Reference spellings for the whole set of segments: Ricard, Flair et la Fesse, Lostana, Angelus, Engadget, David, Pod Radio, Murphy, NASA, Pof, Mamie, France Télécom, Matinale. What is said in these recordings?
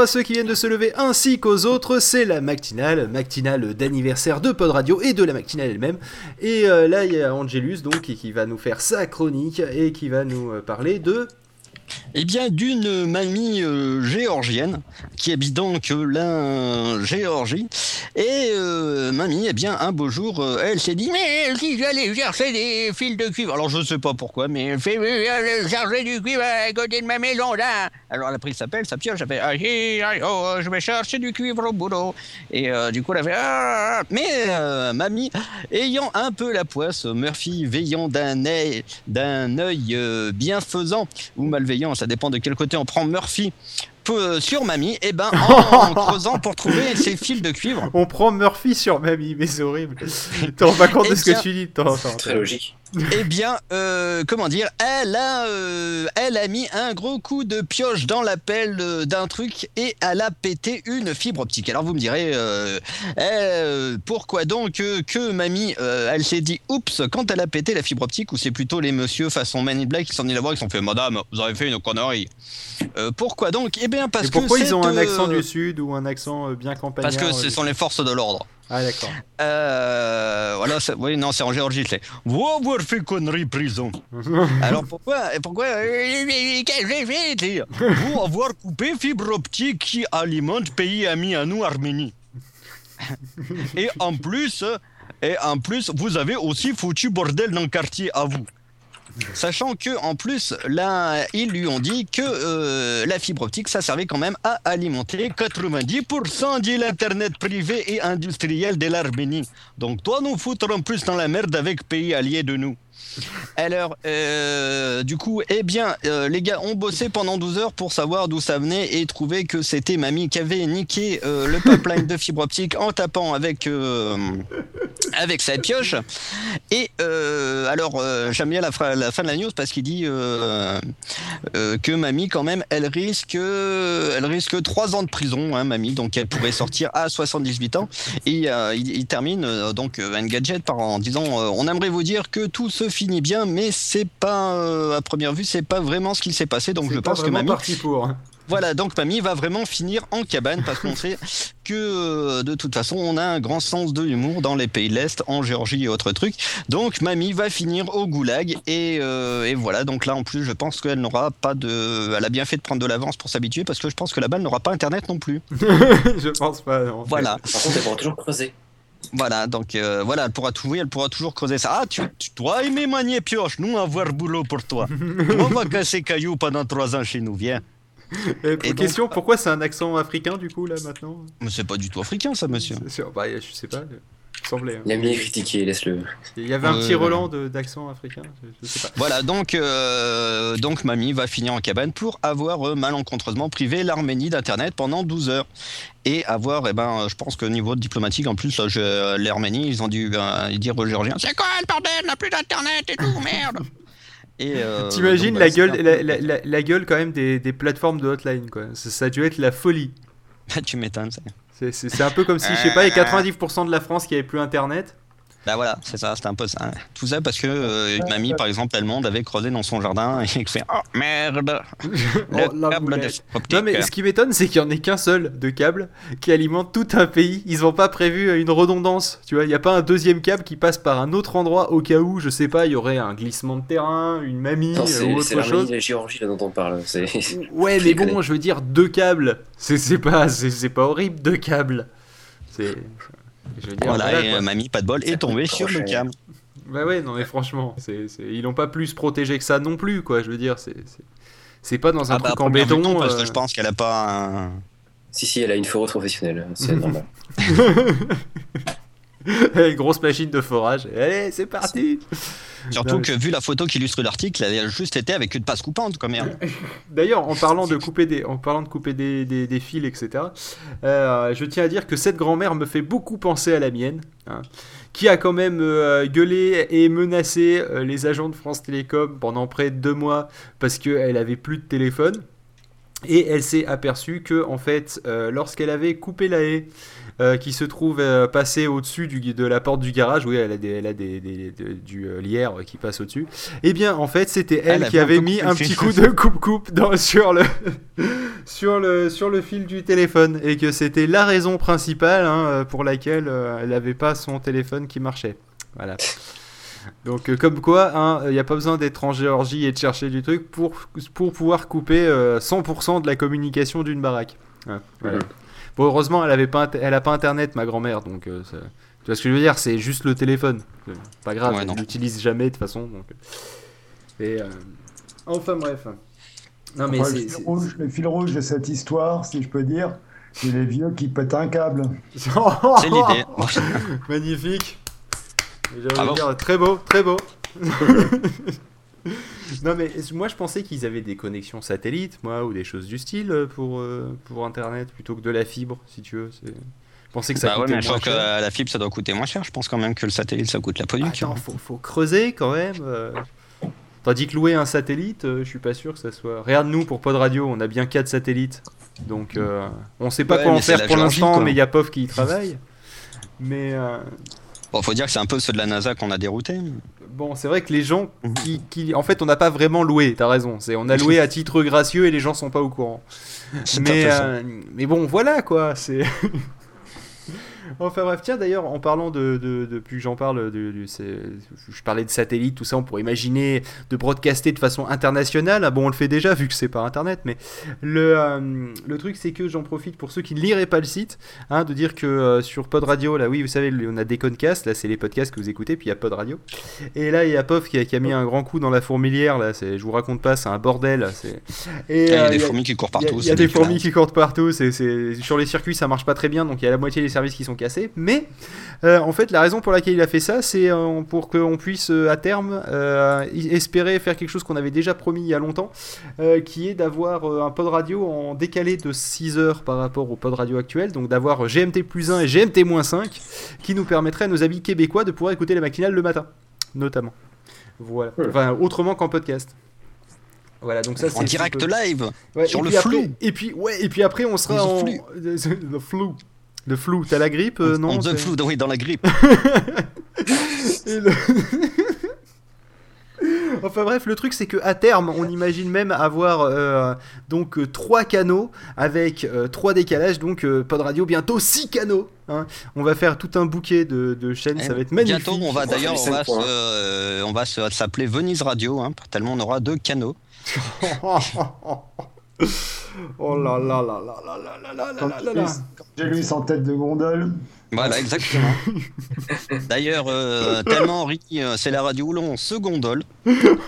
à ceux qui viennent de se lever ainsi qu'aux autres, c'est la matinale d'anniversaire de Pod Radio et de la matinale elle-même. Et là il y a Angelus donc qui va nous faire sa chronique et qui va nous parler de... Eh bien, d'une mamie géorgienne qui habite donc la Géorgie. Et mamie, eh bien, un beau jour, elle s'est dit « Mais si j'allais chercher des fils de cuivre ?» Alors, je ne sais pas pourquoi, mais elle fait « J'allais chercher du cuivre à côté de ma maison, là !» Alors, elle a pris sa pioche, elle fait « Je vais chercher du cuivre au boulot !» Et du coup, elle a fait « Ah !» Mais mamie, ayant un peu la poisse, Murphy veillant d'un œil bienfaisant ou malveillant, ça dépend de quel côté on prend Murphy sur Mamie, et ben en creusant pour trouver ses fils de cuivre. On prend Murphy sur Mamie, mais c'est horrible. T'es en vacances de ce que tu dis. C'est très logique. Eh bien, comment dire, elle a mis un gros coup de pioche dans la pelle d'un truc et elle a pété une fibre optique. Alors vous me direz, pourquoi donc que Mamie, elle s'est dit, oups, quand elle a pété la fibre optique, ou c'est plutôt les messieurs façon Man in Black qui sont venus la voir et qui sont fait, madame, vous avez fait une connerie. Pourquoi donc? Eh bien parce et pourquoi que ils ont un accent du sud ou un accent bien campagnard? Parce que ce sont les forces de l'ordre. Ah d'accord. Voilà, oui, non, c'est en Géorgie, c'est. Vous avoir fait connerie prison. Alors pourquoi vous avoir coupé fibre optique qui alimente pays ami à nous Arménie. Et en plus, vous avez aussi foutu bordel dans le quartier à vous. Sachant que en plus, là, ils lui ont dit que la fibre optique, ça servait quand même à alimenter 90% de l'internet privé et industriel de l'Arménie. Donc, toi, nous foutre en plus dans la merde avec pays alliés de nous. Alors, du coup, eh bien, les gars ont bossé pendant 12 heures pour savoir d'où ça venait et trouver que c'était Mamie qui avait niqué le pipeline de fibre optique en tapant avec sa pioche. Et alors, j'aime bien la fin de la news parce qu'il dit que Mamie, quand même, elle risque 3 ans de prison, hein, Mamie, donc elle pourrait sortir à 78 ans. Et il termine donc Engadget en disant on aimerait vous dire que tout se finit bien, mais c'est pas à première vue, c'est pas vraiment ce qu'il s'est passé. Donc c'est je pense que Mamie. Voilà, donc Mamie va vraiment finir en cabane parce qu'on sait que de toute façon on a un grand sens de l'humour dans les pays de l'Est, en Géorgie et autres trucs. Donc Mamie va finir au goulag et voilà. Donc là en plus, je pense qu'elle n'aura pas de. Elle a bien fait de prendre de l'avance pour s'habituer parce que je pense que la balle n'aura pas internet non plus. Je pense pas. En fait. Voilà. Par contre, elle pourra toujours creuser. Voilà, donc voilà, elle pourra toujours creuser ça. Ah, tu dois aimer manier pioche, nous avoir boulot pour toi. On va casser cailloux pendant 3 ans chez nous, viens. Et question, donc, pourquoi c'est un accent africain du coup là maintenant? Mais c'est pas du tout africain ça, monsieur. Bah, je sais pas, il semblait. Hein. Il a bien critiqué, laisse-le. Il y avait un petit relent d'accent africain, je sais pas. Voilà, donc Mamie va finir en cabane pour avoir malencontreusement privé l'Arménie d'internet pendant 12 heures. Et avoir, eh ben, je pense que niveau diplomatique, en plus, l'Arménie, ils ont dû dire aux Géorgiens, c'est quoi le bordel, on n'a plus d'internet et tout, merde. Et t'imagines donc, la gueule quand même des plateformes de hotline, quoi. Ça a dû être la folie. Bah, tu m'étonnes, ça. C'est un peu comme si, je sais pas, il y a 90% de la France qui avait plus internet. Bah voilà, c'est ça, c'était un peu ça. Tout ça parce que Mamie, par exemple, allemande, avait creusé dans son jardin et qui fait « Oh merde !» Non mais ce qui m'étonne, c'est qu'il n'y en ait qu'un seul de câble qui alimente tout un pays. Ils n'ont pas prévu une redondance, tu vois. Il n'y a pas un deuxième câble qui passe par un autre endroit au cas où, je sais pas, il y aurait un glissement de terrain, une mamie ou autre chose. C'est la Géorgie là dont on parle. Ouais, mais bon, je veux dire, 2 câbles. C'est pas horrible, 2 câbles. C'est... Je veux dire, voilà, et Mamie, pas de bol, est tombée sur le cam. Bah ouais, non mais franchement, ils l'ont pas plus protégé que ça non plus, quoi. Je veux dire, c'est pas dans un truc en béton. Non, parce que je pense qu'elle a pas un... Si, elle a une foreuse professionnelle, c'est normal. Une grosse machine de forage. Allez, c'est parti. Surtout que vu la photo qui illustre l'article, elle a juste été avec une passe coupante, quand même. D'ailleurs, en parlant de couper des fils, etc., je tiens à dire que cette grand-mère me fait beaucoup penser à la mienne, hein, qui a quand même gueulé et menacé les agents de France Télécom pendant près de 2 mois parce qu'elle avait plus de téléphone. Et elle s'est aperçue que, en fait, lorsqu'elle avait coupé la haie qui se trouve passée au-dessus de la porte du garage, oui, elle a du lierre qui passe au-dessus, et bien, en fait, c'était elle qui avait mis un petit coup de coupe-coupe sur le fil du téléphone, et que c'était la raison principale pour laquelle elle n'avait pas son téléphone qui marchait. Voilà. Donc comme quoi, il n'y a pas besoin d'être en Géorgie et de chercher du truc pour pouvoir couper 100% de la communication d'une baraque. Ouais, voilà. Bon, heureusement, elle a pas internet, ma grand-mère, donc ça... tu vois ce que je veux dire, c'est juste le téléphone. C'est pas grave, elle l'utilise jamais de toute façon. Donc... Et enfin bref. Non, mais c'est, le fil rouge de cette histoire, si je peux dire, c'est les vieux qui pètent un câble. C'est l'idée. Magnifique. Dire, très beau. Non mais moi je pensais qu'ils avaient des connexions satellites, ou des choses du style pour internet plutôt que de la fibre, si tu veux. Je pensais que ça coûtait moins cher. Que la fibre ça doit coûter moins cher. Je pense quand même que le satellite ça coûte la polique. Attends, faut creuser quand même. Tandis que louer un satellite, je suis pas sûr que ça soit. Regarde nous pour Pod Radio, on a bien 4 satellites, donc on sait pas quoi en faire pour l'instant, quoi. Mais il y a Pof qui y travaille. Mais bon, faut dire que c'est un peu ceux de la NASA qu'on a dérouté. Bon, c'est vrai que les gens qui en fait, on n'a pas vraiment loué, t'as raison. On a loué à titre gracieux et les gens sont pas au courant. Mais bon, voilà quoi. C'est... enfin bref, tiens d'ailleurs, en parlant depuis que j'en parle, je parlais de satellite, tout ça, on pourrait imaginer de broadcaster de façon internationale. Bon, on le fait déjà vu que c'est par internet, mais le truc c'est que j'en profite pour ceux qui ne liraient pas le site, de dire que sur Pod Radio, là oui, vous savez, on a des podcasts, là c'est les podcasts que vous écoutez, puis il y a Pod Radio. Et là il y a Pof qui a mis un grand coup dans la fourmilière, là, je vous raconte pas, c'est un bordel. Il y a des fourmis qui courent partout. Il y a des fourmis qui courent partout, sur les circuits ça marche pas très bien, donc il y a la moitié des services qui sont cassé, mais en fait la raison pour laquelle il a fait ça, c'est pour qu'on puisse à terme espérer faire quelque chose qu'on avait déjà promis il y a longtemps, qui est d'avoir un pod radio en décalé de 6 heures par rapport au pod radio actuel, donc d'avoir GMT+1 et GMT-5 qui nous permettraient à nos amis québécois de pouvoir écouter la matinale le matin, notamment. Voilà. Enfin, autrement qu'en podcast. Voilà, donc ça, c'est en direct live, sur le flou. Après, et puis après on sera en le flou. Le flou, t'as la grippe non, on flou, oui, dans la grippe. Enfin bref, le truc c'est que à terme, on imagine même avoir donc 3 canaux avec 3 décalages, donc Pod Radio bientôt 6 canaux. On va faire tout un bouquet de chaînes, ça va être magnifique. Bientôt, on va s'appeler Venise Radio, tellement on aura 2 canaux. Oh là là là là là là là là là là. J'ai lu sans tête de gondole. Voilà, exactement. D'ailleurs, tellement Henri, c'est la radio où l'on se gondole. Bon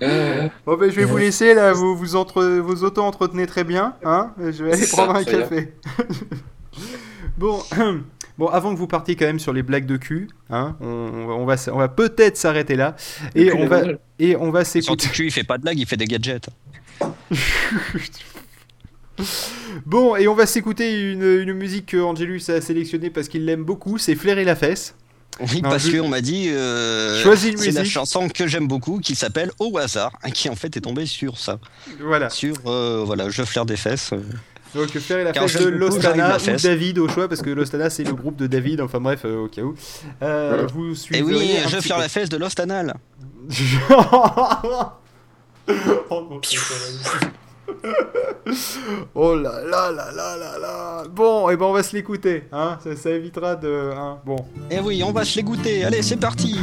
ben je vais vous laisser là, vous auto-entretenez très bien, je vais aller prendre un café. Bon, avant que vous partiez quand même sur les blagues de cul, on va peut-être s'arrêter là et on va s'écouter. Surtout que lui, il fait pas de blagues, il fait des gadgets. Bon, et on va s'écouter une musique que Angelus a sélectionnée parce qu'il l'aime beaucoup, c'est Flair et la Fesse. Oui, qu'on m'a dit choisis une musique. La chanson que j'aime beaucoup qui s'appelle Au hasard, qui en fait est tombée sur ça. Voilà. Sur je flaire des fesses. Donc Flair et la Fesse de Lostana ou David au choix, parce que Lostana c'est le groupe de David, enfin bref, au cas où. Vous suivez. Et oui, je Flair la Fesse de Lostana. Oh là là là là là là. Bon, et ben on va se l'écouter, ça évitera de. Bon. Et oui, on va se l'écouter. Allez, c'est parti.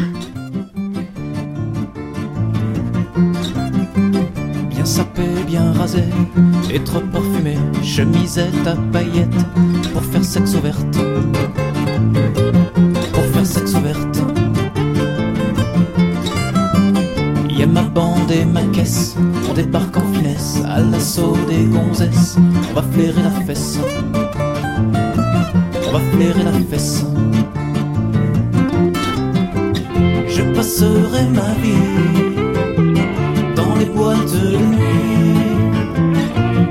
Bien sapé, bien rasé, et trop parfumé, chemisette à paillettes, pour faire sexe ouverte, pour faire sexe ouverte. Y'a ma bande et ma caisse, on débarque en finesse, à l'assaut des gonzesses, on va flairer la fesse, on va flairer la fesse. Je passerai ma vie dans les boîtes de nuit,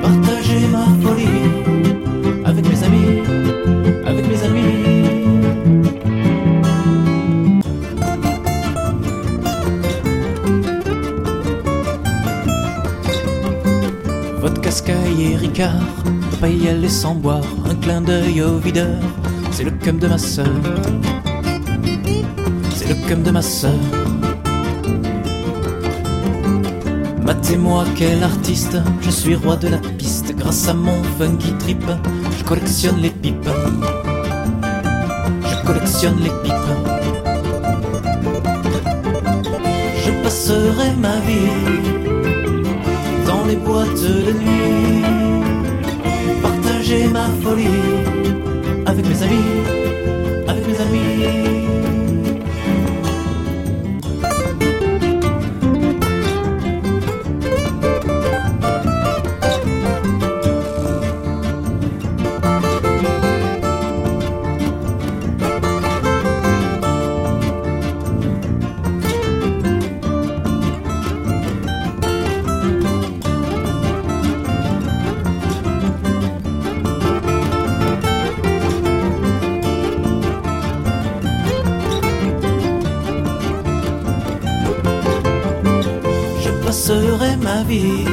partager ma folie avec mes amis, avec mes amis. Cascaille et Ricard, pas y aller sans boire, un clin d'œil au videur. C'est le cum de ma sœur, c'est le cum de ma sœur. Matez-moi quel artiste, je suis roi de la piste. Grâce à mon funky trip, je collectionne les pipes, je collectionne les pipes. Je passerai ma vie dans les boîtes de nuit, partager ma folie avec mes amis, avec mes amis. Serait ma vie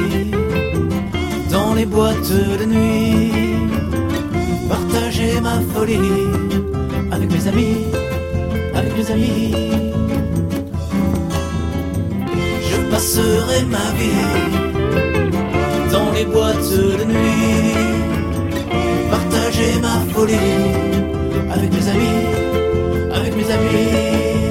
dans les boîtes de nuit, partager ma folie avec mes amis, avec mes amis. Je passerai ma vie dans les boîtes de nuit, partager ma folie avec mes amis, avec mes amis.